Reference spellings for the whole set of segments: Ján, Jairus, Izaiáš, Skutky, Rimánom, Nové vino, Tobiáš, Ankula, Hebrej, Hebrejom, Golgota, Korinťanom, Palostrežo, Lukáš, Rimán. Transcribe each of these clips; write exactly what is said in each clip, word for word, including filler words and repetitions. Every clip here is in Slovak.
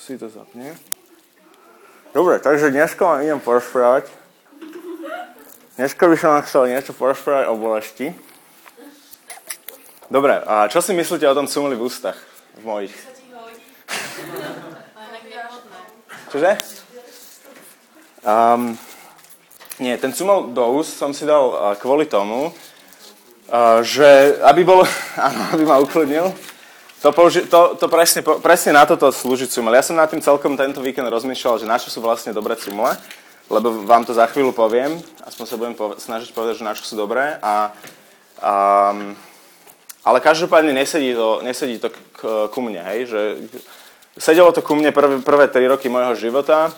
si to zapne. Dobre, takže dneska vám idem porozprávať. Dneska by som vám chcel niečo porozprávať o bolesti. Dobre, a čo si myslíte o tom cumli v ústach? V mojich. Čože? Um, nie, ten cumel do úst som si dal kvôli tomu, že aby bolo, áno, aby ma uklidnil. To, použi- to, to presne, presne na toto slúži cumel. Ja som nad tým celkom tento víkend rozmýšľal, že na čo sú vlastne dobré cumle, lebo vám to za chvíľu poviem, aspoň sa budem pov- snažiť povedať, že na čo sú dobré. A, a, ale každopádne nesedí to, nesedí to k, k, ku mne. Hej? Že, sedelo to ku mne prv, prvé tri roky môjho života.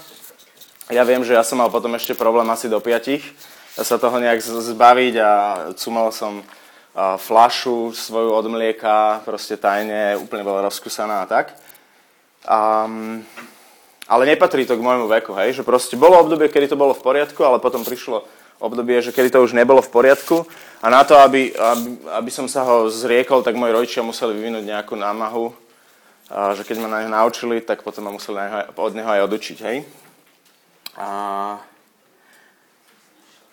Ja viem, že ja som mal potom ešte problém asi do piatich. Ja sa toho nejak zbaviť a cumal som... A fľašu svoju od mlieka, proste tajne, úplne bola rozkusaná a tak. Um, ale nepatrí to k môjmu veku, hej, že proste bolo obdobie, kedy to bolo v poriadku, ale potom prišlo obdobie, že kedy to už nebolo v poriadku a na to, aby, aby, aby som sa ho zriekol, tak moji rodičia museli vyvinúť nejakú námahu, a že keď ma na neho naučili, tak potom ma museli na neho, od neho aj odučiť, hej. A...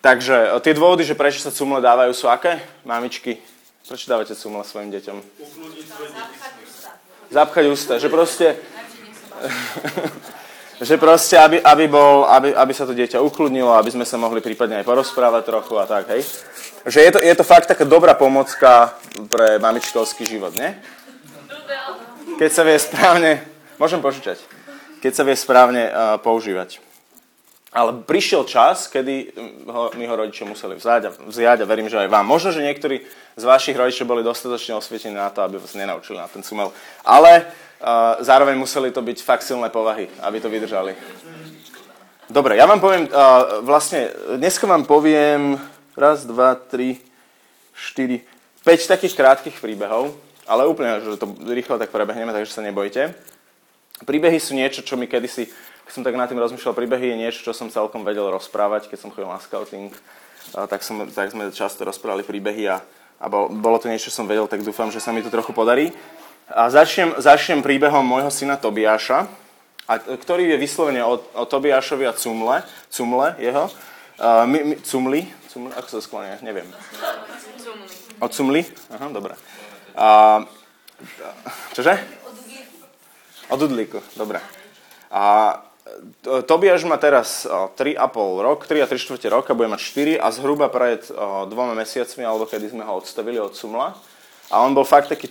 Takže tie dôvody, že prečo sa cumle dávajú, sú aké? Mamičky, prečo dávate cumle svojim deťom? Zapchať ústa. Zapchať ústa, že proste, že proste aby, aby, bol, aby, aby sa to dieťa ukludnilo, aby sme sa mohli prípadne aj porozprávať trochu a tak, hej. Že je to, je to fakt taká dobrá pomocka pre mamičkovský život, nie? Keď sa vie správne, môžem požičať, keď sa vie správne uh, používať. Ale prišiel čas, kedy ho, my ho rodičia museli vziať a, vziať a verím, že aj vám. Možno, že niektorí z vašich rodičov boli dostatočne osvietení na to, aby vás nenaučili na ten cumel. Ale uh, zároveň museli to byť fakt silné povahy, aby to vydržali. Dobre, ja vám poviem, uh, vlastne dneska vám poviem raz, dva, tri, štyri, päť takých krátkych príbehov. Ale úplne, že to rýchlo tak prebehneme, takže sa nebojte. Príbehy sú niečo, čo mi kedysi... som tak nad tým rozmýšľal, príbehy je niečo, čo som celkom vedel rozprávať, keď som chodil na scouting, tak, som, tak sme často rozprávali príbehy a, a bol, bolo to niečo, čo som vedel, tak dúfam, že sa mi to trochu podarí. A začnem, začnem príbehom môjho syna Tobiáša, a, ktorý je vyslovene o, o Tobiášovi a cumle, cumle jeho, a, my, my, cumli, cumli, ako sa sklonia, neviem. O cumli? Aha, dobré. A, čože? O dudlíku, dobré. A Tobiáš má teraz tri a pol rok, tri a tri štvrte roka, bude mať štyri a zhruba pred dvoma mesiacmi, alebo kedy sme ho odstavili od cumla. A on bol fakt taký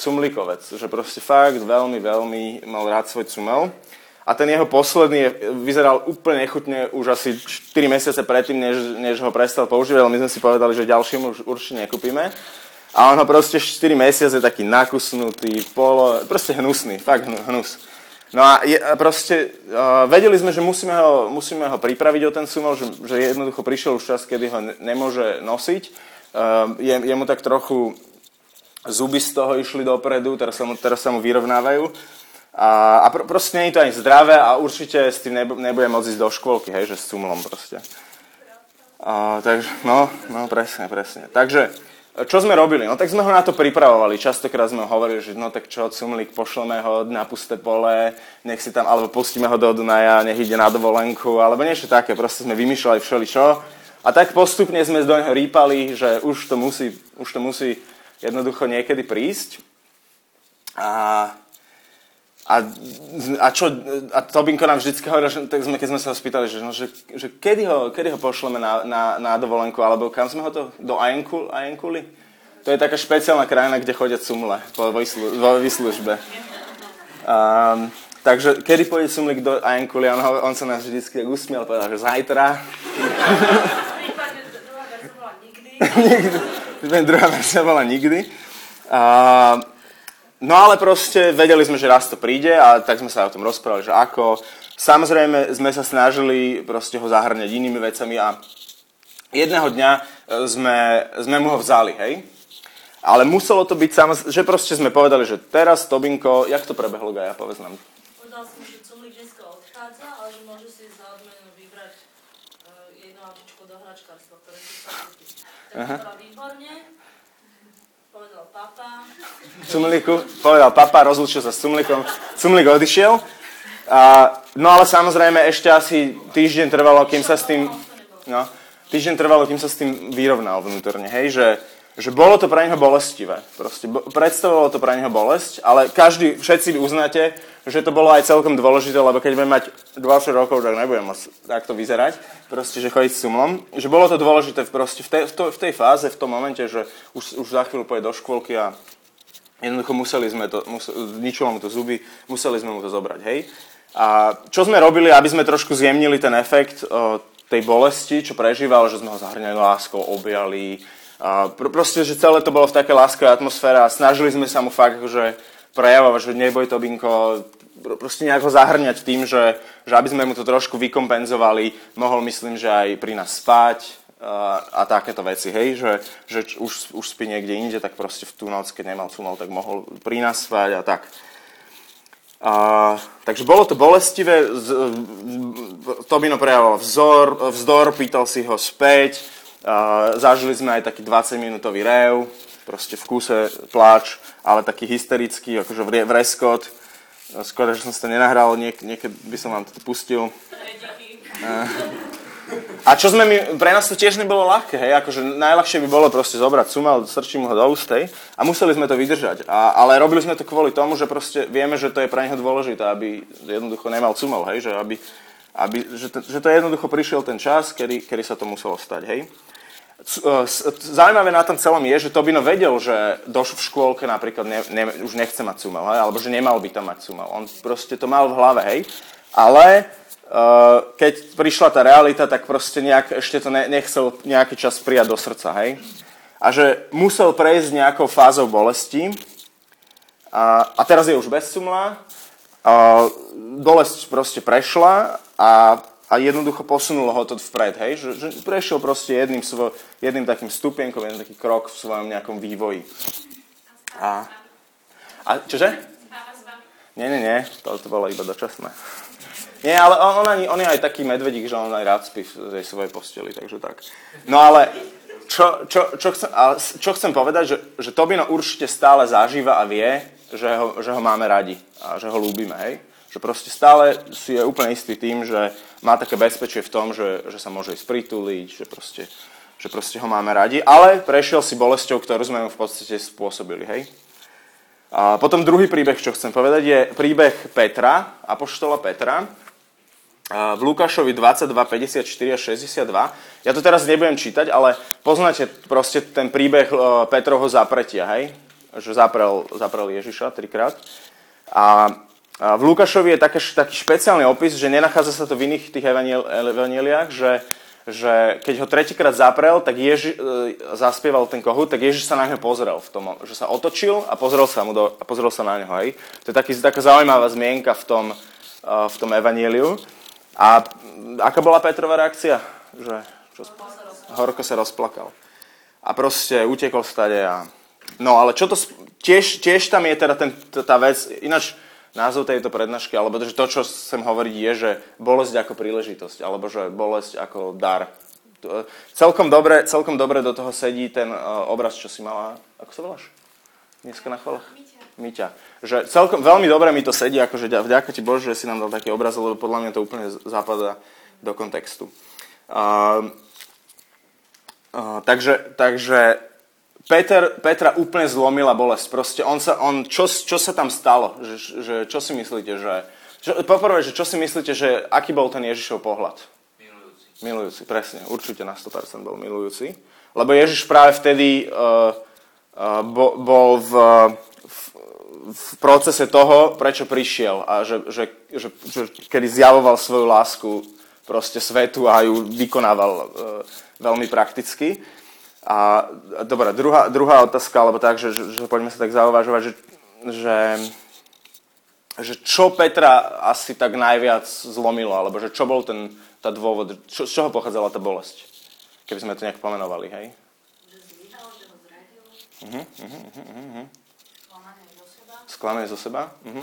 cumlikovec, že proste fakt veľmi, veľmi mal rád svoj cumel. A ten jeho posledný vyzeral úplne nechutne už asi štyri mesiace predtým, než, než ho prestal používať, ale my sme si povedali, že ďalším už určite nekúpime. A on ho proste štyri mesiace taký nakusnutý, polo, proste hnusný, fakt hnus. No a je, proste uh, vedeli sme, že musíme ho, musíme ho pripraviť o ten cumel, že, že jednoducho prišiel už čas, kedy ho ne, nemôže nosiť. Uh, je, je mu tak trochu zuby z toho išli dopredu, teraz sa mu, teraz sa mu vyrovnávajú. A, a pro, proste nie je to ani zdravé a určite s tým nebo, nebude môcť ísť do škôlky, hej, že s cumlom proste. Uh, takže, no, no, presne, presne. Takže, čo sme robili? No tak sme ho na to pripravovali. Častokrát sme ho hovorili, že no tak čo, cumlík, pošleme ho na pusté pole, nech si tam, alebo pustíme ho do Dunaja, nech ide na dovolenku, alebo niečo také. Proste sme vymýšľali všeličo. A tak postupne sme do neho rýpali, že už to musí, už to musí jednoducho niekedy prísť. A, a, a čo, a Tobinko nám vždycky hovoril, že, tak sme, keď sme sa ho spýtali, že, no, že, že kedy, ho, kedy ho pošleme na, na, na dovolenku, alebo kam sme ho to, do Ankul, Ankuly? To je taká špeciálna krajina, kde chodia cumle po výslu, vo výslužbe. Um, takže kedy pôjde cumlík do Ankuli, on, on sa nás vždycky tak usmiel, povedal, že zajtra. Prípadne druhá verzia bola nikdy. Prípadne druhá verzia bola nikdy. Uh, no ale proste vedeli sme, že raz to príde a tak sme sa o tom rozprávali, že ako. Samozrejme sme sa snažili proste ho zahrňať inými vecami a jedného dňa sme, sme mu ho vzali, hej. Ale muselo to byť samozrejme, že proste sme povedali, že teraz, Tobinko, jak to prebehlo, Gaja, povedz nám. Povedal som, že cumlík dneska odchádza, ale že môže si za odmenu vybrať uh, jedno autičko do hračkárstva, ktoré si sa kúpiť. Takže to bolo výborne, povedal papa. Cumlíku, povedal papa, rozlúčil sa s cumlíkom, cumlík odišiel. A, no ale samozrejme ešte asi týždeň trvalo, kým sa s tým... No, týždeň trvalo, kým sa s tým vyrovnal vnútorne, hej, že, že bolo to pre neho bolestivé. Proste bo, predstavovalo to pre neho bolesť, ale každý, všetci uznáte, že to bolo aj celkom dôležité, lebo keď budem mať dvadsať rokov, tak nebudem môcť takto vyzerať, proste, že chodiť s cumlom. Že bolo to dôležité proste v, te, v, to, v tej fáze, v tom momente, že už, už za chvíľu pôjde do škôlky a jednoducho museli sme to, musel, ničilo mu to zuby, museli sme mu to zobrať, hej. A čo sme robili, aby sme trošku zjemnili ten efekt o, tej bolesti, čo prežíval, že sme ho zahrňali láskou, objali. A proste, že celé to bolo v takej láskovej atmosfére a snažili sme sa mu fakt že prejavovať, že neboj to, Binko, proste nejak ho zahrňať tým, že, že aby sme mu to trošku vykompenzovali, mohol myslím, že aj pri nás spať a, a takéto veci, hej, že, že už, už spí niekde inde, tak proste v tú noc, keď nemal cumol, tak mohol pri nás spať a tak. A, takže bolo to bolestivé, Tobino prejavoval vzor, vzdor, pýtal si ho späť, a, zažili sme aj taký dvadsaťminútový rev, proste v kúse pláč, ale taký hysterický, akože vreskot. Skôr, že som si to nenahral, niek- niekedy by som vám to pustil. A, a čo sme my, pre nás to tiež nebolo ľahké, hej, akože najľahšie by bolo proste zobrať sumel, strčím ho do ústej a museli sme to vydržať, a, ale robili sme to kvôli tomu, že proste vieme, že to je pre neho dôležité, aby jednoducho nemal sumel, hej, že, aby, aby, že, to, že to jednoducho prišiel ten čas, kedy, kedy sa to muselo stať, hej. Zaujímavé na tom celom je, že Tobino vedel, že doš v škôlke napríklad ne, ne, už nechce mať sumel, hej, alebo že nemal by tam mať sumel, on proste to mal v hlave, hej, ale... Uh, keď prišla tá realita, tak proste nejak, ešte to ne, nechcel nejaký čas prijať do srdca, hej? A že musel prejsť nejakou fázou bolesti a, a teraz je už bez cumla, uh, bolesť proste prešla a, a jednoducho posunulo ho to vpred, hej? Že, že prešiel proste jedným, svo, jedným takým stupienkom, jeden taký krok v svojom nejakom vývoji. A, a čože? Nie, nie, nie, to, to bolo iba dočasné. Nie, ale on, on, on je aj taký medvedík, že on aj rád spí v tej svojej posteli, takže tak. No ale čo, čo, čo, chcem, ale čo chcem povedať, že, že Tobino určite stále zažíva a vie, že ho, že ho máme radi a že ho ľúbime, hej? Že proste stále si je úplne istý tým, že má také bezpečie v tom, že, že sa môže ísť prituliť, že proste, že proste ho máme radi, ale prešiel si bolesťou, ktorú sme mu v podstate spôsobili, hej? A potom druhý príbeh, čo chcem povedať, je príbeh Petra, apoštola Petra, v Lukášovi dvadsaťdva, päťdesiatštyri a šesťdesiatdva. Ja to teraz nebudem čítať, ale poznáte proste ten príbeh Petrovho zapretia, hej? Že zaprel, zaprel Ježiša trikrát. A v Lukášovi je taký, taký špeciálny opis, že nenachádza sa to v iných tých evanjeliách, že, že keď ho tretíkrát zaprel, tak Ježi, zaspieval ten kohút, tak Ježiš sa na neho pozrel v tom, že sa otočil a pozrel sa, mu do, a pozrel sa na neho, hej? To je taký, taká zaujímavá zmienka v tom, v tom evanjeliu. A aká bola Petrova reakcia? Že, čo, horko sa rozplakal. A proste utekol stade. A... No ale čo to... Tiež, tiež tam je teda ten, tá vec... Ináč názov tejto prednášky, alebo to, čo chcem hovoriť, je, že bolesť ako príležitosť, alebo že bolesť ako dar. Celkom dobre, celkom dobre do toho sedí ten obraz, čo si mala... Ako sa voláš? Dneska na chvalách? Miťa. Že celkom, veľmi dobre mi to sedí, akože vďaka ti Bože, že si nám dal taký obraz, lebo podľa mňa to úplne zapadá do kontextu. Uh, uh, takže takže Peter, Petra úplne zlomila bolesť. Proste on sa, on, čo, čo sa tam stalo? Že, že, čo si myslíte, že... Čo, poprvé, že čo si myslíte, že aký bol ten Ježišov pohľad? Milujúci. Milujúci, presne. Určite na sto percent bol milujúci. Lebo Ježiš práve vtedy uh, uh, bo, bol v... v v procese toho, prečo prišiel a že, že, že, že kedy zjavoval svoju lásku proste svetu a ju vykonával e, veľmi prakticky. A, a dobrá, druhá, druhá otázka, alebo tak, že, že, že poďme sa tak zauvažovať, že, že, že čo Petra asi tak najviac zlomilo, alebo že čo bol ten tá dôvod, čo, z čoho pochádzala tá bolesť, keby sme to nejak pomenovali, hej? Že zlyhal, že ho zradil. Mhm, mhm, mhm, mhm. Sklamaný zo seba. Mhm.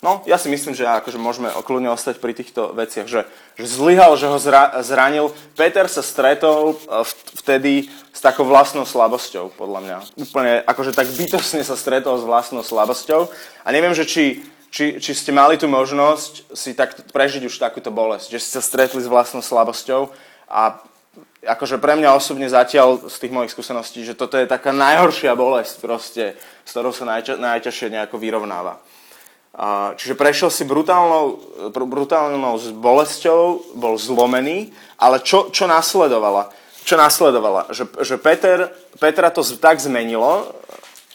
No, ja si myslím, že akože môžeme okľudne ostať pri týchto veciach, že, že zlyhal, že ho zra, zranil. Peter sa stretol vtedy s takou vlastnou slabosťou, podľa mňa. Úplne, akože tak bytostne sa stretol s vlastnou slabosťou. A neviem, že či Či, či ste mali tú možnosť si tak, prežiť už takúto bolesť, že ste sa stretli s vlastnou slabosťou. A akože pre mňa osobne zatiaľ z tých mojich skúseností, že toto je taká najhoršia bolesť proste, s ktorou sa najťa, najťažšie nejako vyrovnáva. A čiže prešiel si brutálnou, brutálnou bolesťou, bol zlomený, ale čo, čo nasledovala? Čo nasledovala? Že, že Peter, Petra to tak zmenilo,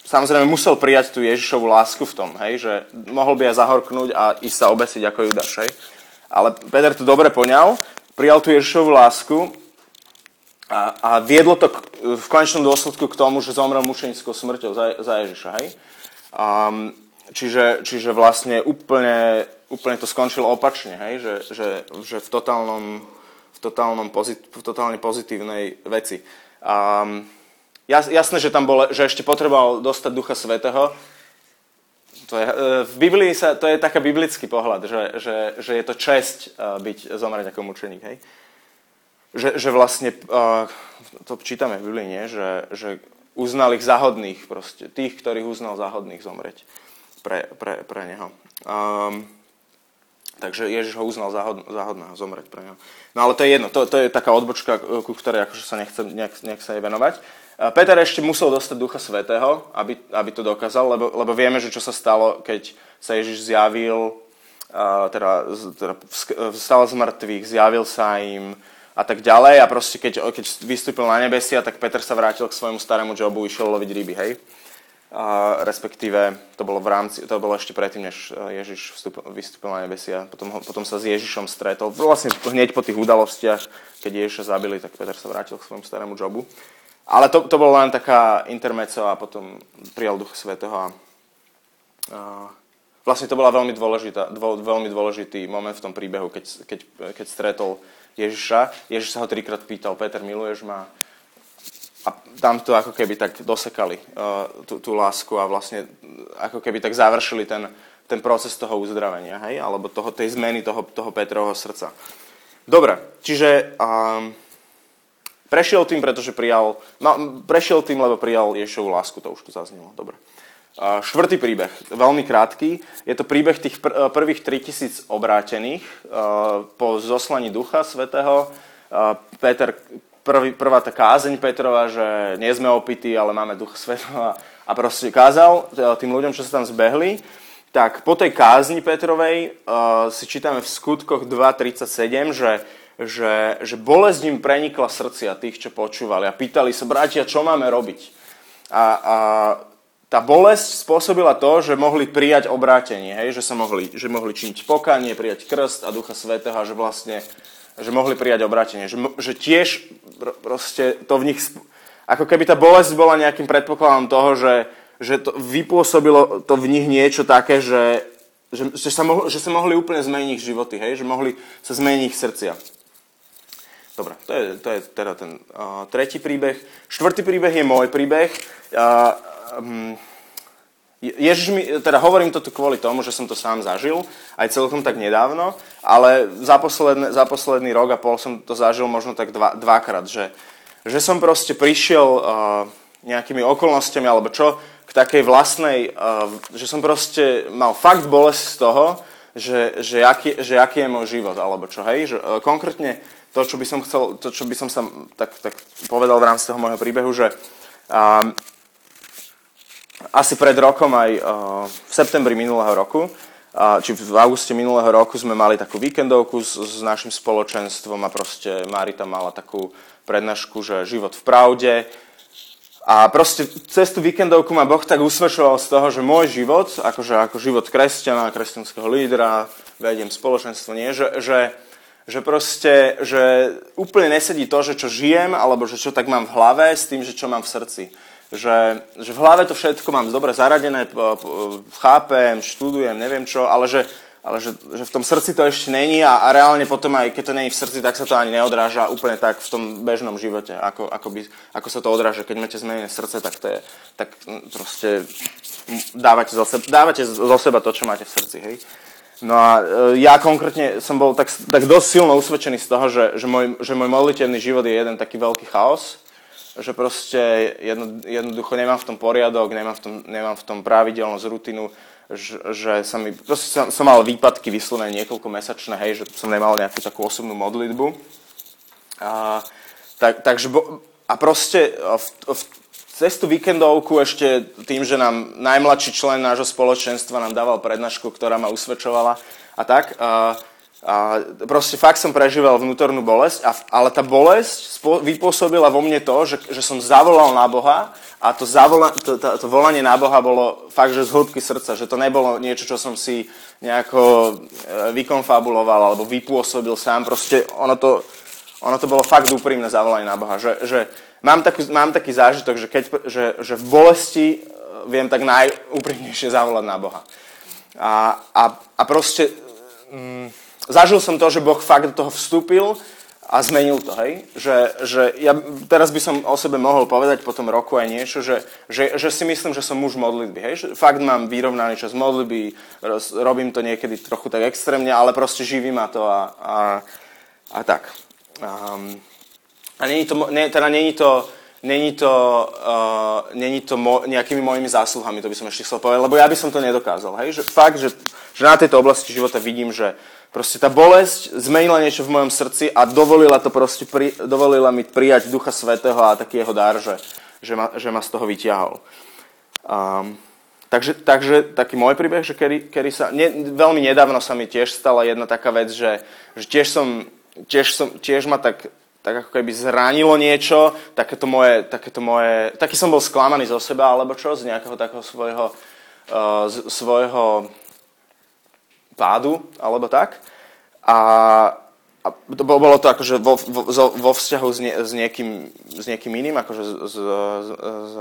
samozrejme musel prijať tú Ježišovu lásku v tom, hej, že mohol by aj zahorknúť a ísť sa obesiť ako Judáš. Hej. Ale Peter to dobre poňal, prijal tú Ježišovu lásku a, a viedlo to k, v konečnom dôsledku k tomu, že zomrel mučenickou smrťou za, za Ježiša. Hej. Um, Čiže, čiže vlastne úplne, úplne to skončilo opačne, hej? Že, že, že v, totálnom, v, totálnom pozit, v totálne pozitívnej veci. Um, jas, jasné, že tam bol, že ešte potreboval dostať Ducha Svätého. To je, v Biblii sa, to je taký biblický pohľad, že, že, že je to česť byť zomrieť ako mučeník. Hej? Že, že vlastne, uh, to čítame v Biblii, nie? Že, že uznal ich záhodných, proste, tých, ktorých uznal záhodných zomrieť. Pre, pre, pre neho. Um, takže Ježiš ho uznal záhodného hodn- zomrieť pre neho. No ale to je jedno, to, to je taká odbočka, ku ktorej akože sa nechcem nejak, nejak sa jej venovať. Uh, Peter ešte musel dostať Ducha Svätého, aby, aby to dokázal, lebo, lebo vieme, že čo sa stalo, keď sa Ježiš zjavil, uh, teda, teda vstal z mŕtvych, zjavil sa im a tak ďalej a proste keď, keď vystúpil na nebesia, tak Peter sa vrátil k svojmu starému jobu, išiel loviť ryby, hej? Uh, respektíve to bolo v rámci, to bolo ešte predtým, než Ježiš vstup, vystúpil na nebesia, potom, ho, potom sa s Ježišom stretol. Vlastne hneď po tých udalostiach, keď Ježiša zabili, tak Peter sa vrátil k svojmu starému jobu. Ale to, to bolo len taká intermezzo a potom prijal Ducha Svätého. A, uh, vlastne to bola veľmi dôležitá, dvo, veľmi dôležitý moment v tom príbehu, keď, keď, keď stretol Ježiša. Ježiš sa ho trikrát pýtal: Peter, miluješ ma? A tam to ako keby tak dosekali uh, tú, tú lásku a vlastne ako keby tak završili ten, ten proces toho uzdravenia, hej? Alebo toho, tej zmeny toho, toho Petrovho srdca. Dobre, čiže um, prešiel tým, pretože prijal, no, prešiel tým, lebo prijal Ježišovu lásku, to už tu zaznelo, dobre. Uh, štvrtý príbeh, veľmi krátky, je to príbeh tých pr- prvých tritisíc obrátených uh, po zoslaní Ducha Svätého. Uh, Peter... Prvý, prvá tá kázeň Petrova, že nie sme opití, ale máme Ducha Svätého, a proste kázal tým ľuďom, čo sa tam zbehli. Tak po tej kázni Petrovej uh, si čítame v Skutkoch dva tridsaťsedem, že, že, že bolesť im prenikla srdcia tých, čo počúvali a pýtali sa: bratia, čo máme robiť? A, a tá bolesť spôsobila to, že mohli prijať obrátenie, hej? Že sa mohli, že mohli činiť pokánie, prijať krst a Ducha Svätého, a že vlastne že mohli prijať obrátenie, že, že tiež proste to v nich, ako keby tá bolesť bola nejakým predpokladom toho, že, že to vypôsobilo to v nich niečo také, že, že, že, sa, mohli, že sa mohli úplne zmeniť ich životy, hej? Že mohli sa zmeniť ich srdcia. Dobre, to je, to je teda ten uh, tretí príbeh. Štvrtý príbeh je môj príbeh. Uh, um, Ježiš mi, teda hovorím to tu kvôli tomu, že som to sám zažil, aj celkom tak nedávno, ale za, posledne, za posledný rok a pol som to zažil možno tak dva, dvakrát, že, že som proste prišiel uh, nejakými okolnostiami alebo čo, k takej vlastnej, uh, že som proste mal fakt bolesť z toho, že, že, aký, že aký je môj život alebo čo, hej, že, uh, konkrétne to, čo by som chcel, to, čo by som sa tak, tak povedal v rámci toho môjho príbehu, že... Uh, Asi pred rokom, aj uh, v septembri minulého roku, uh, či v auguste minulého roku sme mali takú víkendovku s, s našim spoločenstvom a proste Marita mala takú prednášku, že život v pravde. A proste cez tú víkendovku ma Boh tak usvedčoval z toho, že môj život, akože ako život kresťana, kresťanského lídra, vediem spoločenstvo, nie, že, že, že proste že úplne nesedí to, že čo žijem, alebo že čo tak mám v hlave s tým, že čo mám v srdci. Že, že v hlave to všetko mám dobre zaradené, chápem, študujem, neviem čo, ale že, ale že, že v tom srdci to ešte není a, a reálne potom aj keď to není v srdci, tak sa to ani neodráža úplne tak v tom bežnom živote, ako, ako, by, ako sa to odráža. Keď máte zmenené srdce, tak to je, tak proste dávate zo seba, dávate zo seba to, čo máte v srdci, hej. No a ja konkrétne som bol tak, tak dosť silno usvedčený z toho, že, že, môj, že môj modlitevný život je jeden taký veľký chaos, že proste jedno, jednoducho nemám v tom poriadok, nemám v tom, nemám v tom pravidelnosť, rutinu, že som, som, som mal výpadky vyslovené niekoľko mesačné, hej, že som nemal nejakú takú osobnú modlitbu. A, tak, takže, a proste v, v, cez tú víkendovku ešte tým, že nám najmladší člen nášho spoločenstva nám dával prednášku, ktorá ma usvedčovala a tak, a, a proste fakt som prežíval vnútornú bolesť, a, ale tá bolesť spo, vypôsobila vo mne to, že, že som zavolal na Boha. A to, zavola, to, to, to volanie na Boha bolo fakt, že z hĺbky srdca, že to nebolo niečo, čo som si nejako vykonfabuloval alebo vypôsobil sám. Proste ono to, ono to bolo fakt úprimné zavolanie na Boha. Že, že mám, takú, mám taký zážitok, že, keď, že, že v bolesti viem tak najúprimnejšie zavolať na Boha. A, a, a proste mm, zažil som to, že Boh fakt do toho vstúpil a zmenil to, hej? Že, že ja teraz by som o sebe mohol povedať po tom roku aj niečo, že, že, že si myslím, že som muž modlitby, hej? Že fakt mám vyrovnaný čas modlitby, robím to niekedy trochu tak extrémne, ale proste živí ma to a, a, a tak. Um, a není to, ne, teda není to, není to, uh, není to mo, nejakými mojimi zásluhami, to by som ešte chcel povedať, lebo ja by som to nedokázal, hej? Že fakt, že, že na tejto oblasti života vidím, že proste tá bolesť zmenila niečo v mojom srdci a dovolila, to proste pri, dovolila mi prijať Ducha Svätého a taký jeho dar, že, že, ma, že ma z toho vyťahol. Um, takže, takže taký môj príbeh, že kedy, kedy sa... Ne, veľmi nedávno sa mi tiež stala jedna taká vec, že, že tiež, som, tiež, som, tiež ma tak, tak ako keby zranilo niečo, takéto moje, takéto moje... Taký som bol sklamaný zo seba, alebo čo, z nejakého takého svojho... Uh, z, svojho pádu, alebo tak. A, a to bolo to akože vo, vo, vo vzťahu s, nie, s, niekým, s niekým iným, akože z, z, z, z,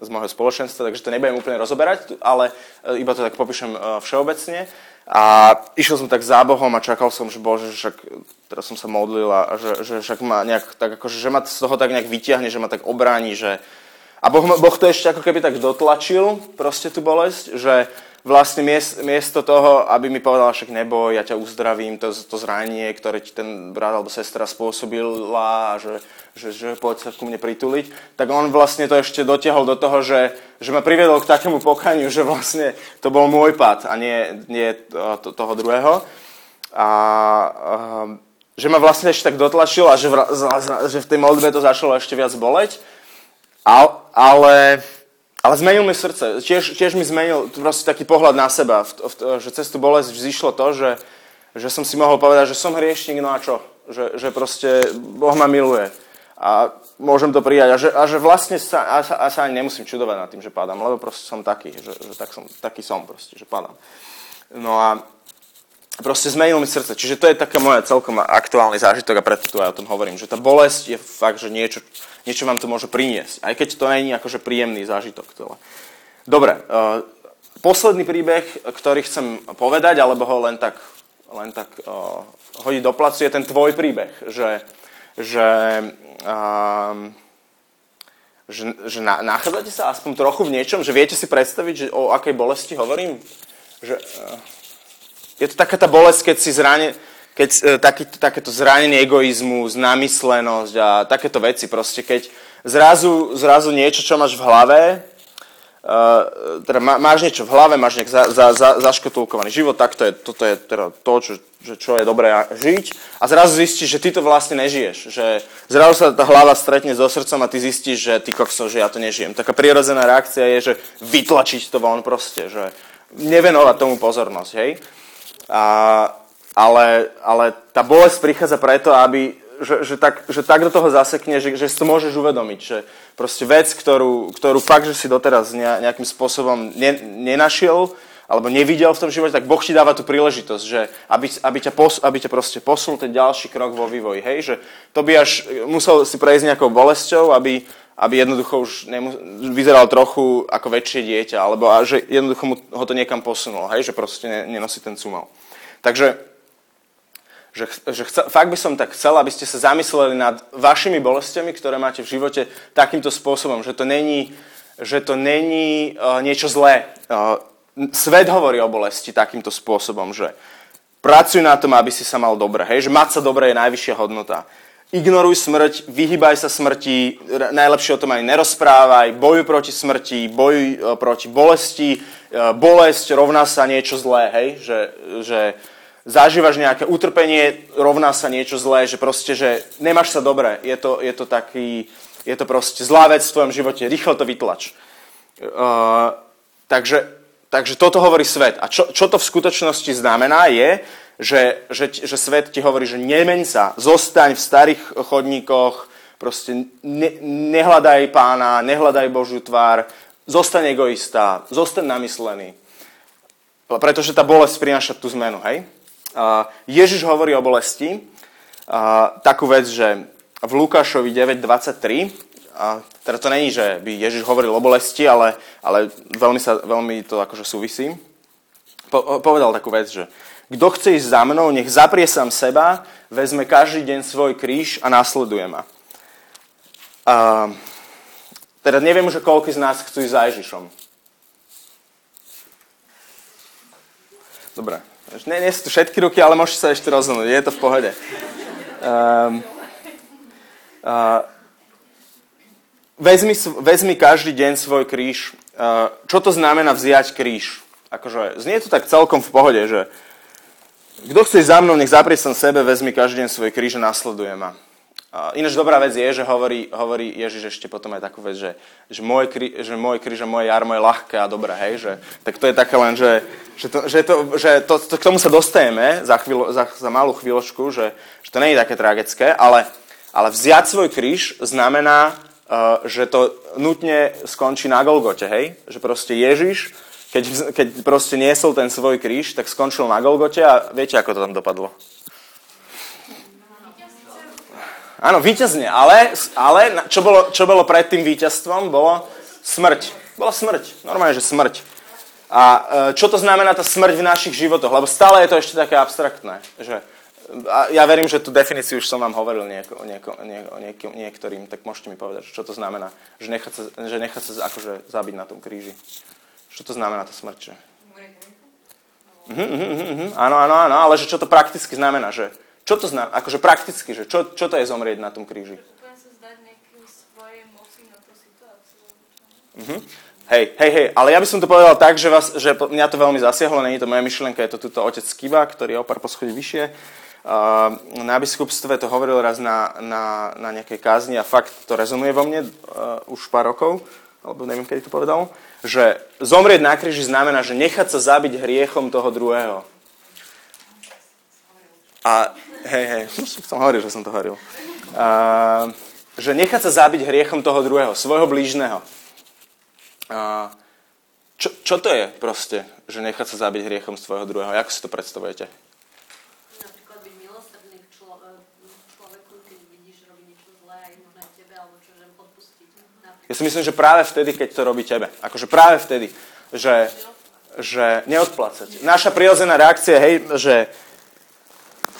z môjho spoločenstva, takže to nebudem úplne rozoberať, ale iba to tak popíšem všeobecne. A išiel som tak za Bohom a čakal som, že Bože, že však, teraz som sa modlil a že, že však ma nejak tak akože, že ma z toho tak nejak vytiahne, že ma tak obráni, že... A Boh, Boh to ešte ako keby tak dotlačil, proste tú bolesť, že vlastne miesto toho, aby mi povedal, však neboj, ja ťa uzdravím, to, to zranenie, ktoré ti ten brat alebo sestra spôsobila, že, že, že poď sa ku mne prituliť, tak on vlastne to ešte dotiahol do toho, že, že ma priviedol k takému pokaniu, že vlastne to bol môj pád a nie, nie to, toho druhého. A, a že ma vlastne ešte tak dotlačil a že v, že v tej modlitbe to začalo ešte viac boleť, a, ale... Ale zmenil mi srdce, tiež, tiež mi zmenil proste taký pohľad na seba, v, v, že cez tú bolesť zišlo to, že, že som si mohol povedať, že som hriešnik, no a čo? Že, že proste Boh ma miluje a môžem to prijať a že, a že vlastne sa, a sa, a sa ani nemusím čudovať nad tým, že padám, lebo proste som taký, že, že tak som, taký som proste, že padám. No a proste zmenil mi srdce, čiže to je taká moja celkom aktuálny zážitok a preto tu aj o tom hovorím, že tá bolesť je fakt, že niečo... Niečo vám to môže priniesť, aj keď to nie je akože príjemný zážitok. Dobre, uh, posledný príbeh, ktorý chcem povedať, alebo ho len tak, len tak uh, hodiť do placu, je ten tvoj príbeh, že, že, uh, že, že na, nachádzate sa aspoň trochu v niečom, že viete si predstaviť, že o akej bolesti hovorím. Že, uh, je to taká tá bolesť, keď si zrane... Keď e, taký, takéto zranenie egoizmu, námyslenosť a takéto veci proste, keď zrazu, zrazu niečo, čo máš v hlave, e, teda má, máš niečo v hlave, máš nejak za, za, za, zaškotulkovaný život, tak to je, toto je teda to, čo, čo, čo je dobré žiť a zrazu zistíš, že ty to vlastne nežiješ, že zrazu sa tá hlava stretne so srdcom a ty zistíš, že ty kokso, že ja to nežijem. Taká prirodzená reakcia je, že vytlačiť to von proste, že nevenovať tomu pozornosť, hej? A Ale, ale tá bolesť prichádza preto, aby, že, že, tak, že tak do toho zasekne, že, že si to môžeš uvedomiť. Že proste vec, ktorú, ktorú fakt, že si doteraz nejakým spôsobom ne, nenašiel alebo nevidel v tom živote, tak Boh ti dáva tú príležitosť, že aby, aby, ťa, pos, aby ťa proste posunul ten ďalší krok vo vývoji. Hej? Že to by až musel si prejsť nejakou bolesťou, aby, aby jednoducho už nemus- vyzeral trochu ako väčšie dieťa, alebo že jednoducho mu ho to niekam posunulo, hej? Že proste nenosí ten cumal. Takže... Že, že chcel, fakt by som tak chcel, aby ste sa zamysleli nad vašimi bolestiami, ktoré máte v živote takýmto spôsobom, že to není, že to není uh, niečo zlé. Uh, svet hovorí o bolesti takýmto spôsobom, že pracuj na tom, aby si sa mal dobre, hej? Že mať sa dobre je najvyššia hodnota. Ignoruj smrť, vyhýbaj sa smrti, najlepšie o tom aj nerozprávaj, bojuj proti smrti, bojuj proti bolesti. Bolesť rovná sa niečo zlé, hej? Že, že zažívaš nejaké utrpenie, rovná sa niečo zlé, že proste, že nemáš sa dobre. Je to, je to taký, je to proste zlá vec v tvojom živote, rýchlo to vytlač. Uh, takže, takže toto hovorí svet. A čo, čo to v skutočnosti znamená je, Že, že, že svet ti hovorí, že nemeň sa, zostaň v starých chodníkoch, proste ne, nehľadaj pána, nehľadaj Božiu tvár, zostaň egoista, zostaň namyslený. Pretože tá bolesť prináša tú zmenu, hej? Uh, Ježiš hovorí o bolesti, uh, takú vec, že v Lukášovi deväť dvadsaťtri, uh, teda to není, že by Ježiš hovoril o bolesti, ale, ale veľmi, sa, veľmi to akože súvisí, po, povedal takú vec, že kto chce ísť za mnou, nech zaprie sám seba, vezme každý deň svoj kríž a nasleduje ma. Uh, teda neviem, že koľko z nás chcú ísť za Ježišom. Dobre, nie, nie sú tu všetky ruky, ale môžete sa ešte rozhodnúť, je to v pohode. Uh, uh, vezmi, vezmi každý deň svoj kríž. Uh, čo to znamená vziať kríž? Akože, znie to tak celkom v pohode, že kto chce za mnou, nech zaprie sám sebe, vezmi každý deň svoj kríž a nasleduje ma. Ináč dobrá vec je, že hovorí, hovorí Ježiš ešte potom aj takú vec, že, že môj kríž a moje jarmo je ľahké a dobré, hej, že tak to je také len, že, že, to, že, to, že to, to, k tomu sa dostajeme za, chvíľo, za, za malú chvíľočku, že, že to nie je také tragické, ale, ale vziať svoj kríž znamená, uh, že to nutne skončí na Golgote, hej, že proste Ježiš Keď, keď proste niesol ten svoj kríž, tak skončil na Golgote a viete, ako to tam dopadlo? Áno, víťazne, ale, ale čo, bolo, čo bolo pred tým víťazstvom, bolo smrť. Bola smrť, normálne, že smrť. A čo to znamená tá smrť v našich životoch? Lebo stále je to ešte také abstraktné. Že, a ja verím, že tú definíciu už som vám hovoril nieko, nieko, nieko, nieko, niektorým, tak môžete mi povedať, čo to znamená, že nechať sa, že nechať sa akože zabiť na tom kríži. Čo to znamená tá smrť? Že? Uh-huh, uh-huh, uh-huh. Áno, áno, áno, ale že čo to prakticky znamená? Že? Čo to znamená? Akože prakticky, že čo, čo to je zomrieť na tom kríži? Uh-huh. Hej, hej, hej, ale ja by som to povedal tak, že, vás, že mňa to veľmi zasiahlo, nie je to moja myšlienka, je to tuto otec Kiba, ktorý je o pár poschodí vyššie. Uh, na biskupstve to hovoril raz na, na, na nejakej kázni a fakt to rezonuje vo mne uh, už pár rokov, alebo neviem, kedy to povedal. Že zomrieť na kríži znamená, že nechať sa zabiť hriechom toho druhého. A hej, hej, som hovoril, že som to hovoril. Uh, že nechať sa zabiť hriechom toho druhého, svojho blížneho. Uh, čo, čo to je proste, že nechať sa zabiť hriechom svojho druhého? Ako si to predstavujete? Napríklad byť milosrdný k člo- človeku, keď vidíš, robí niečo zlé, aj možno aj tebe, alebo čo, že odpustiť. Ja si myslím, že práve vtedy, keď to robí tebe. Akože práve vtedy, že, že neodplácať. Naša prirodzená reakcia, hej, že...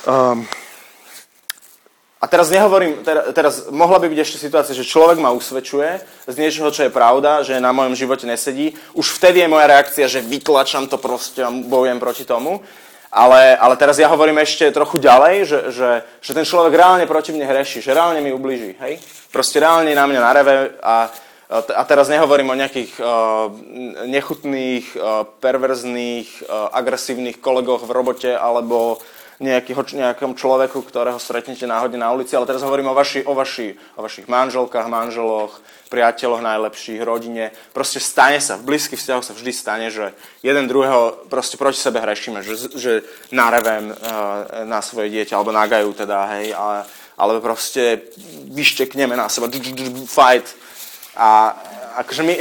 Um, a teraz nehovorím, teraz, teraz mohla by byť ešte situácia, že človek ma usvedčuje z niečoho, čo je pravda, že na mojom živote nesedí. Už vtedy je moja reakcia, že vytlačam to proste a bojujem proti tomu. Ale, ale teraz ja hovorím ešte trochu ďalej, že, že, že ten človek reálne proti mne hreší, že reálne mi ublíži, hej? Proste reálne na mňa nareve a, a teraz nehovorím o nejakých uh, nechutných, uh, perverzných, uh, agresívnych kolegoch v robote alebo nejakého, nejakom človeku, ktorého stretnete náhodne na ulici, ale teraz hovorím o, vaši, o, vaši, o vašich manželkách, manželoch, priateľoch najlepších, rodine. Proste stane sa, v blízkych vzťahoch sa vždy stane, že jeden druhého proste proti sebe hrešíme, že, že narevem uh, na svoje dieťa, alebo nagajú teda, hej, ale, alebo proste vyštekneme na seba, fight. A akože my...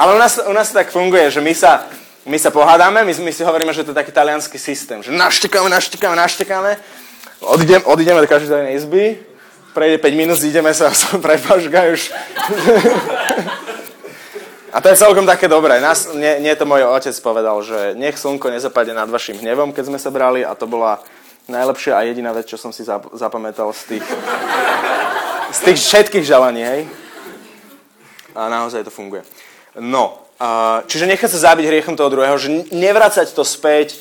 Ale u nás, u nás tak funguje, že my sa... My sa pohádame, my, my si hovoríme, že to je taký taliansky systém, že naštekáme, naštekáme, naštekáme, odideme, odideme do každej inej izby, prejde päť minút, ideme sa, sa prepažgaj už. A to je celkom také dobré. Nás, nie, nie to môj otec povedal, že nech slnko nezapadne nad vašim hnevom, keď sme sa brali, a to bola najlepšia a jediná vec, čo som si zap, zapamätal z tých, z tých všetkých žalaní, hej. A naozaj to funguje. No, Čiže nechať sa zabiť hriechom toho druhého, že nevracať to späť,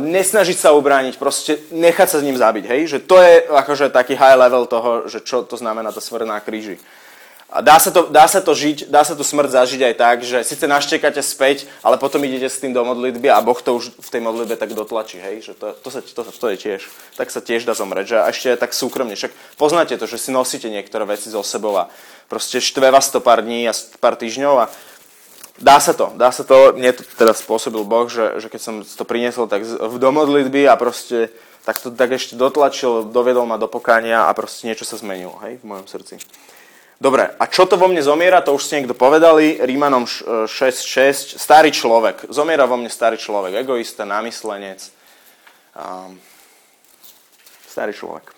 nesnažiť sa ubrániť, proste nechať sa s ním zabiť, hej? Že to je akože taký high level toho, že čo to znamená tá smrť na kríži. A dá sa to, dá sa to žiť, dá sa tú smrť zažiť aj tak, že síce naštekáte späť, ale potom idete s tým do modlitby a Boh to už v tej modlitbe tak dotlačí, hej? Že to, to, sa, to, to je tiež, tak sa tiež dá zomrieť, že a ešte tak súkromne, však poznáte to, že si nosíte niektoré veci zo sebou a proste štve vás to pár dní a pár týždňov a dá sa to, dá sa to, mne to teda spôsobil Boh, že, že keď som to priniesol tak v domodlitby a proste tak to tak ešte dotlačil, dovedol ma do pokánia a proste niečo sa zmenilo, hej, v mojom srdci. Dobre, a čo to vo mne zomiera, to už ste niekto povedali, Rímanom šesť šesť, starý človek, zomiera vo mne starý človek, egoista, námyslenec, um, starý človek.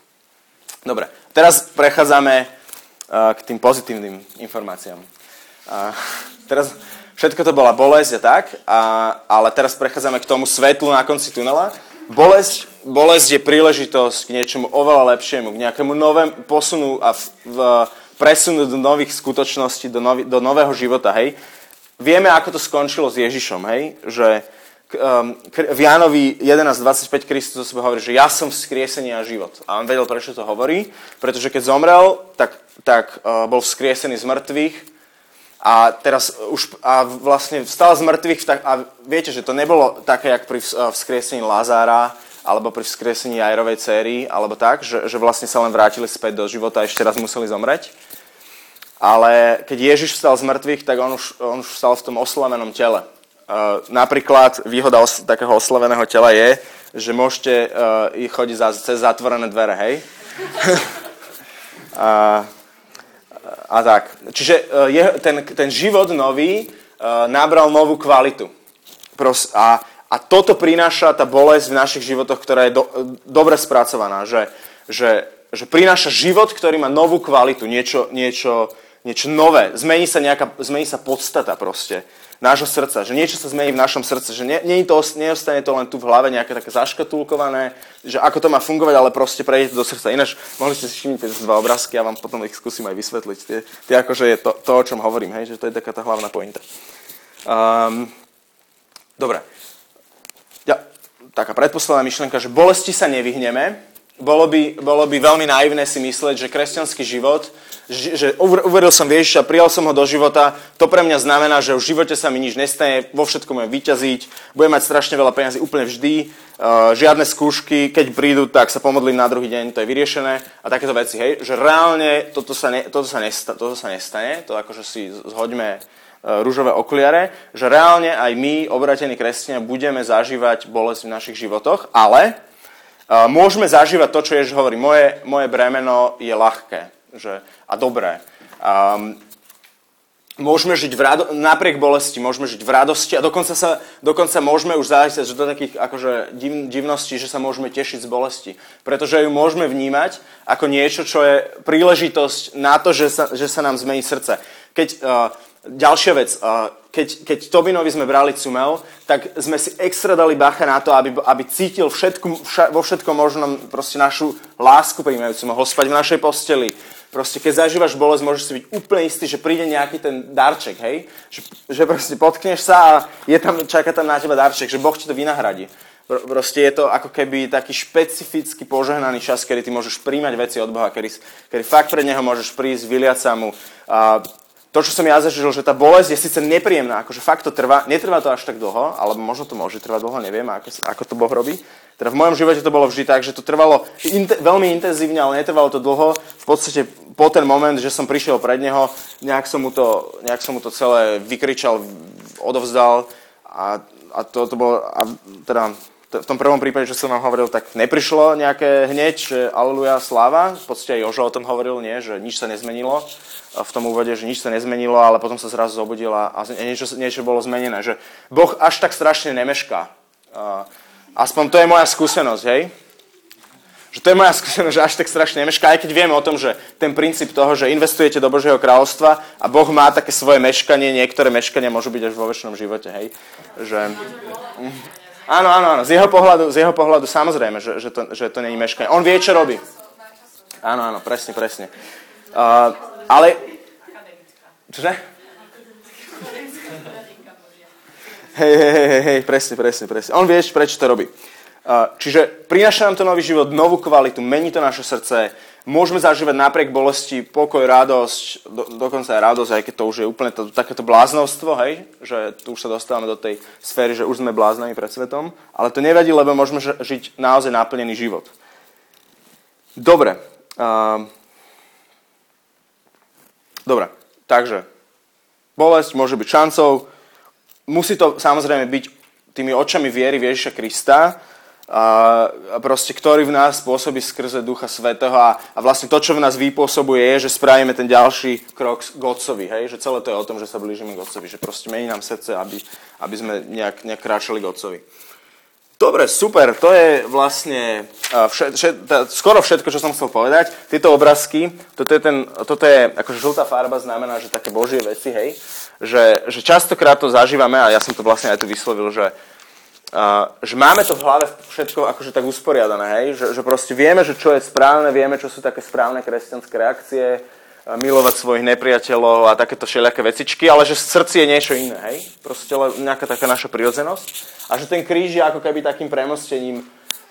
Dobre, teraz prechádzame uh, k tým pozitívnym informáciám. Uh, teraz... Všetko to bola bolesť a tak, a, ale teraz prechádzame k tomu svetlu na konci tunela. Bolesť, bolesť je príležitosť k niečomu oveľa lepšiemu, k nejakému novému posunu a v, v, presunu do nových skutočností, do, novi, do nového života, hej. Vieme, ako to skončilo s Ježišom, hej, že um, v Jánovi jedenásť dvadsaťpäť Kristus hovorí, že ja som vzkriesenie a život. A on vedel, prečo to hovorí, pretože keď zomrel, tak, tak uh, bol vzkriesený z mŕtvych, a teraz už a vlastne vstal z mŕtvych a viete, že to nebolo také, jak pri vzkriesení Lázára alebo pri vzkriesení Jairovej céry alebo tak, že, že vlastne sa len vrátili späť do života a ešte raz museli zomrieť. Ale keď Ježiš vstal z mŕtvych, tak on už, on už vstal v tom oslavenom tele. Uh, napríklad výhoda os- takého oslaveného tela je, že môžete uh, chodiť za, cez zatvorené dvere, hej? A... A tak. Čiže je, ten, ten život nový uh, nabral novú kvalitu. Pros, a, a toto prináša tá bolesť v našich životoch, ktorá je do, dobre spracovaná. Že, že, že prináša život, ktorý má novú kvalitu, niečo, niečo, niečo nové. Zmení sa, nejaká, zmení sa podstata proste nášho srdca. Že niečo sa zmení v našom srdci. Že ne, nie to, neostane to len tu v hlave nejaké také zaškatulkované, že ako to má fungovať, ale proste prejde to do srdca. Ináč, mohli ste si všimniť tie dva obrázky, ja vám potom ich skúsim aj vysvetliť. Tie, tie akože je to, to, o čom hovorím, hej? Že to je taká tá hlavná pointa. Um, dobre. Ja, taká predposledná myšlienka, že bolesti sa nevyhneme. Bolo by, bolo by veľmi naivné si myslieť, že kresťanský život, že uveril som Ježiša, prijal som ho do života, to pre mňa znamená, že v živote sa mi nič nestane, vo všetkom budem vyťaziť, budem mať strašne veľa peniazy úplne vždy, uh, žiadne skúšky, keď prídu, tak sa pomodlím na druhý deň, to je vyriešené a takéto veci, hej, že reálne toto sa, ne, toto sa, nesta, toto sa nestane, to akože si zhoďme uh, ružové okuliare, že reálne aj my, obratení kresťania, budeme zažívať bolesť v našich životoch, ale... Môžeme zažívať to, čo Ježiš hovorí. Moje, moje bremeno je ľahké že, a dobré. Um, môžeme žiť v rado- napriek bolesti, môžeme žiť v radosti a dokonca, sa, dokonca môžeme už zájsť do takých akože, div- divností, že sa môžeme tešiť z bolesti. Pretože ju môžeme vnímať ako niečo, čo je príležitosť na to, že sa, že sa nám zmení srdce. Keď... Uh, Ďalšia vec, keď, keď Tobinovi sme brali cumel, tak sme si extra dali bacha na to, aby, aby cítil všetku, vša, vo všetkom možnom proste našu lásku prijímajúcu, mohol spať v našej posteli. Proste keď zažívaš bolesť, môžeš si byť úplne istý, že príde nejaký ten darček, hej? Že, že proste potkneš sa a je tam, čaká tam na teba darček, že Boh ti to vynahradí. Proste je to ako keby taký špecificky požehnaný čas, kedy ty môžeš príjmať veci od Boha, kedy, kedy fakt pred Neho môžeš prísť, vyliať sa mu. A to, čo som ja zažil, že tá bolesť je síce nepríjemná, akože fakt to trvá, netrvá to až tak dlho, alebo možno to môže trvať dlho, neviem, ako, ako to Boh robí. Teda v mojom živote to bolo vždy tak, že to trvalo in- veľmi intenzívne, ale netrvalo to dlho. V podstate po ten moment, že som prišiel pred Neho, nejak som mu to, nejak som mu to celé vykričal, odovzdal a, a to, to bolo, a teda to, v tom prvom prípade, čo som vám hovoril, tak neprišlo nejaké hneď, že aleluja, sláva. V podstate Jožo o tom hovoril, nie, že nič sa nezmenilo. V tom úvode, že nič sa nezmenilo, ale potom sa zrazu zobudila a niečo, niečo bolo zmenené. Že Boh až tak strašne nemešká. Aspoň to je moja skúsenosť, hej? Že to je moja skúsenosť, že až tak strašne nemešká, aj keď vieme o tom, že ten princíp toho, že investujete do Božieho kráľovstva a Boh má také svoje meškanie, niektoré meškania môžu byť až vo večnom živote, hej? Že... Áno, áno, áno, z jeho pohľadu, z jeho pohľadu samozrejme, že, že to, že to není meškanie. On vie, čo robí. Áno, áno, presne, presne. Uh, Ale... Čože? Hej, hej, hej, hej, presne, presne, presne. On vie, prečo to robí. Čiže prináša nám to nový život, novú kvalitu, mení to naše srdce, môžeme zažívať napriek bolesti pokoj, radosť, do, dokonca aj radosť, aj keď to už je úplne to, takéto bláznovstvo, hej, že tu už sa dostávame do tej sféry, že už sme bláznami pred svetom, ale to nevadí, lebo môžeme žiť naozaj naplnený život. Dobre. Dobre, takže bolesť môže byť šancou, musí to samozrejme byť tými očami viery Ježiša Krista, a proste, ktorý v nás pôsobí skrze Ducha Svätého a, a vlastne to, čo v nás vypôsobuje, je, že spravíme ten ďalší krok k Otcovi, hej? Že celé to je o tom, že sa blížime k Otcovi, že proste mení nám srdce, aby, aby sme nejak, nejak kráčali k Otcovi. Dobre, super, to je vlastne všet, všet, skoro všetko, čo som chcel povedať. Tieto obrázky, toto je, ten, toto je akože žltá farba, znamená, že také božie veci, hej? Že, že častokrát to zažívame a ja som to vlastne aj tu vyslovil, že Uh, že máme to v hlave všetko akože tak usporiadané, hej? Že, že proste vieme, že čo je správne, vieme, čo sú také správne kresťanské reakcie, uh, milovať svojich nepriateľov a takéto všelijaké vecičky, ale že v srdci je niečo iné, hej? Proste nejaká taká naša prirodzenosť a že ten kríž je ako keby takým premostením,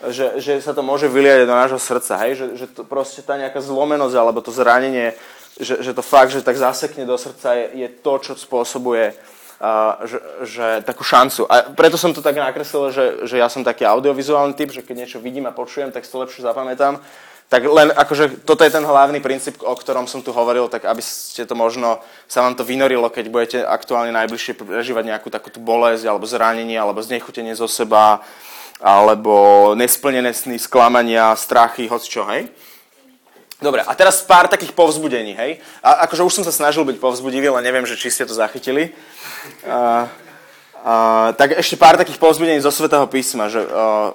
že, že sa to môže vyliať do nášho srdca, hej? Že, že to proste tá nejaká zlomenosť alebo to zranenie, že, že to fakt, že tak zasekne do srdca je, je to, čo spôsobuje Uh, že, že takú šancu. A preto som to tak nakreslil, že, že ja som taký audiovizuálny typ, že keď niečo vidím a počujem, tak si to lepšie zapamätám. Tak len akože toto je ten hlavný princíp, o ktorom som tu hovoril, tak aby ste to možno, sa vám to vynorilo, keď budete aktuálne najbližšie prežívať nejakú takúto bolesť, alebo zranenie, alebo znechutenie zo seba, alebo nesplnené sny, sklamania, strachy, hocičo, hej? Dobre, a teraz pár takých povzbudení, hej? A akože už som sa snažil byť povzbudivý, ale neviem, že či ste to zachytili. Uh, uh, tak ešte pár takých povzbudení zo Svätého písma. Že, uh,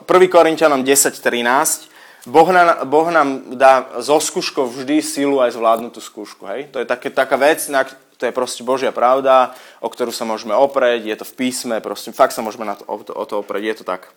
prvý. Korinťanom desať trinásť. Boh, na, boh nám dá zo skúškou vždy sílu aj zvládnutú skúšku, hej? To je také, taká vec, na, to je proste Božia pravda, o ktorú sa môžeme oprieť, je to v písme, proste fakt sa môžeme na to, o, to, o to oprieť, je to tak.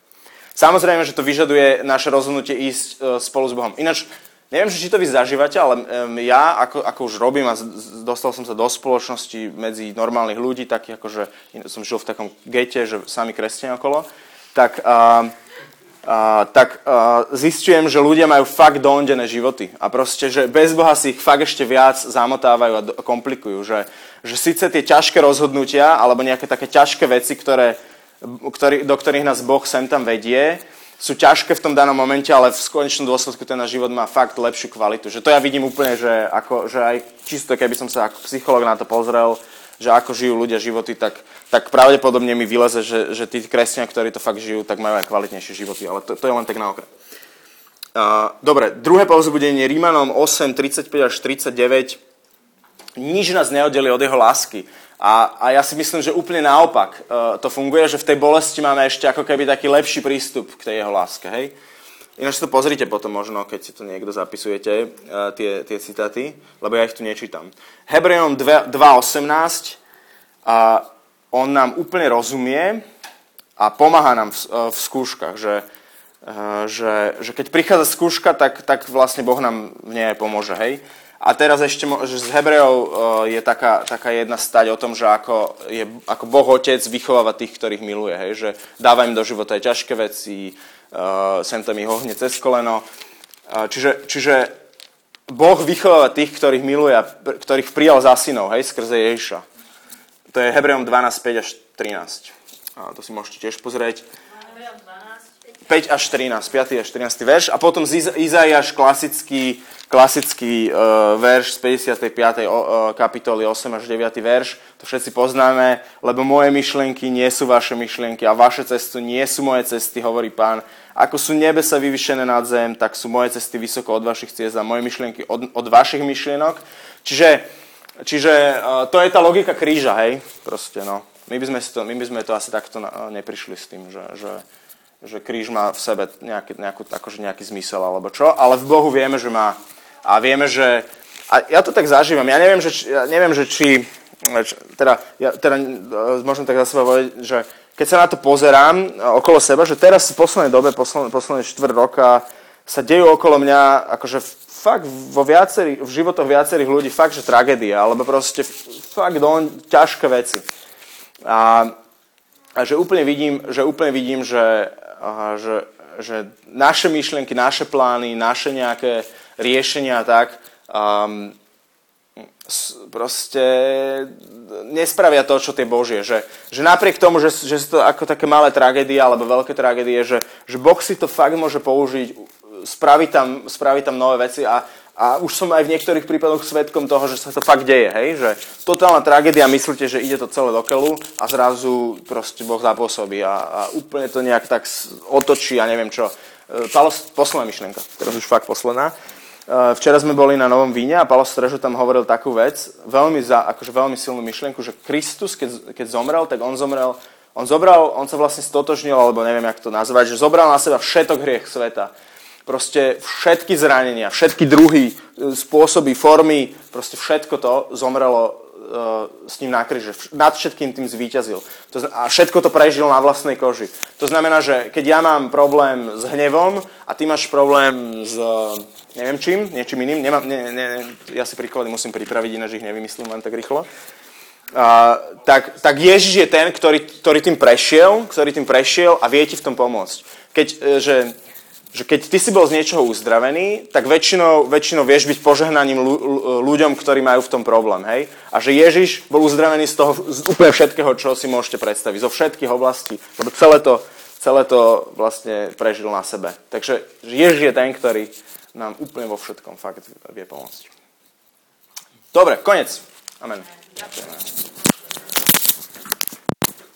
Samozrejme, že to vyžaduje naše rozhodnutie ísť uh, spolu s Bohom. Ináč, neviem, či to vy zažívate, ale ja, ako, ako už robím a dostal som sa do spoločnosti medzi normálnych ľudí, taký akože som žil v takom gete, že sami kresťania okolo, tak, uh, uh, tak uh, zistujem, že ľudia majú fakt doondené životy a proste, že bez Boha si ich fakt ešte viac zamotávajú a komplikujú, že, že síce tie ťažké rozhodnutia alebo nejaké také ťažké veci, ktoré, ktorý, do ktorých nás Boh sem tam vedie, sú ťažké v tom danom momente, ale v konečnom dôsledku ten náš život má fakt lepšiu kvalitu. Že to ja vidím úplne, že, ako, že aj čisto, keby som sa ako psychológ na to pozrel, že ako žijú ľudia životy, tak, tak pravdepodobne mi vyleze, že, že tí kresťania, ktorí to fakt žijú, tak majú aj kvalitnejšie životy. Ale to, to je len tak na okraj. Uh, dobre, druhé povzbudenie, Rimánom osem tridsaťpäť až tridsaťdeväť. Nič nás neoddeli od jeho lásky. A, a ja si myslím, že úplne naopak uh, to funguje, že v tej bolesti máme ešte ako keby taký lepší prístup k tej jeho láske, hej? Ináč to pozrite potom možno, keď si to niekto zapisujete, uh, tie, tie citáty, lebo ja ich tu nečítam. Hebrejom dva osemnásť, uh, on nám úplne rozumie a pomáha nám v, uh, v skúškach, že, uh, že, že keď prichádza skúška, tak, tak vlastne Boh nám v nej pomôže, hej? A teraz ešte že z Hebrejov je taká, taká jedna stať o tom, že ako, je, ako Boh Otec vychováva tých, ktorých miluje. Hej? Že dáva im do života aj ťažké veci, uh, sem tam ich hohne cez koleno. Uh, čiže, čiže Boh vychováva tých, ktorých miluje a pr- ktorých prijal za synov, hej? Skrze Ježiša. To je Hebrejom dvanásť päť až trinásť. A to si môžete tiež pozrieť. päť až trinásť, piaty až trinásty verš. A potom z Izaiáš klasický, klasický uh, verš z päťdesiatej piatej O, uh, kapitoly osem až deviaty verš. To všetci poznáme, lebo moje myšlienky nie sú vaše myšlienky a vaše cesty nie sú moje cesty, hovorí Pán. Ako sú nebesa vyvyšené nad zem, tak sú moje cesty vysoko od vašich ciest a moje myšlienky od, od vašich myšlienok. Čiže, čiže uh, to je tá logika kríža, hej? Proste, no. My by sme, to, my by sme to asi takto na, neprišli s tým, že... že že kríž má v sebe nejaký, nejakú, akože nejaký zmysel alebo čo, ale v Bohu vieme, že má. A vieme, že... A ja to tak zažívam. Ja neviem, že, ja neviem, že či... Teda, ja, teda môžem tak za seba povedať, že keď sa na to pozerám okolo seba, že teraz v poslednej dobe, posledné, posledné štvrť roka sa dejú okolo mňa akože fakt vo viacerých, v životoch viacerých ľudí fakt, že tragédia, alebo proste fakt ťažké veci. A... A že úplne vidím, že, úplne vidím, že, aha, že, že naše myšlienky, naše plány, naše nejaké riešenia tak um, proste nespravia to, čo tie Božie. Že, že napriek tomu, že, že sú to ako také malé tragédie alebo veľké tragédie, že, že Boh si to fakt môže použiť, spraviť tam, spraviť tam nové veci a A už som aj v niektorých prípadoch svedkom toho, že sa to fakt deje, hej? Že totálna tragédia, myslíte, že ide to celé do keľu a zrazu proste Boh zapôsobí a, a úplne to nejak tak otočí a neviem čo. Palost, posledná myšlenka, teraz už fakt posledná. Včera sme boli na Novom víne a Palostrežo tam hovoril takú vec, veľmi, za, akože veľmi silnú myšlenku, že Kristus, keď, keď zomrel, tak on zomrel, on zobral, on sa vlastne stotožnil, alebo neviem, jak to nazvať, že zobral na seba všetok hriech sveta. Proste všetky zranenia, všetky druhy, spôsoby, formy, proste všetko to zomrelo e, s ním na kríži. Nad všetkým tým zvíťazil. To, a všetko to prežil na vlastnej koži. To znamená, že keď ja mám problém s hnevom a ty máš problém s neviem čím, niečím iným, nemám, ne, ne, ja si príklady musím pripraviť, ináč ich nevymyslím len tak rýchlo, a, tak, tak Ježiš je ten, ktorý, ktorý tým prešiel, ktorý tým prešiel a vie ti v tom pomôcť. Keď, e, že... že keď ty si bol z niečoho uzdravený, tak väčšinou, väčšinou vieš byť požehnaním ľuďom, ktorí majú v tom problém, hej? A že Ježiš bol uzdravený z toho z úplne všetkého, čo si môžete predstaviť, zo všetkých oblastí, lebo celé to, celé to vlastne prežil na sebe. Takže Ježiš je ten, ktorý nám úplne vo všetkom fakt vie pomôcť. Dobre, koniec. Amen.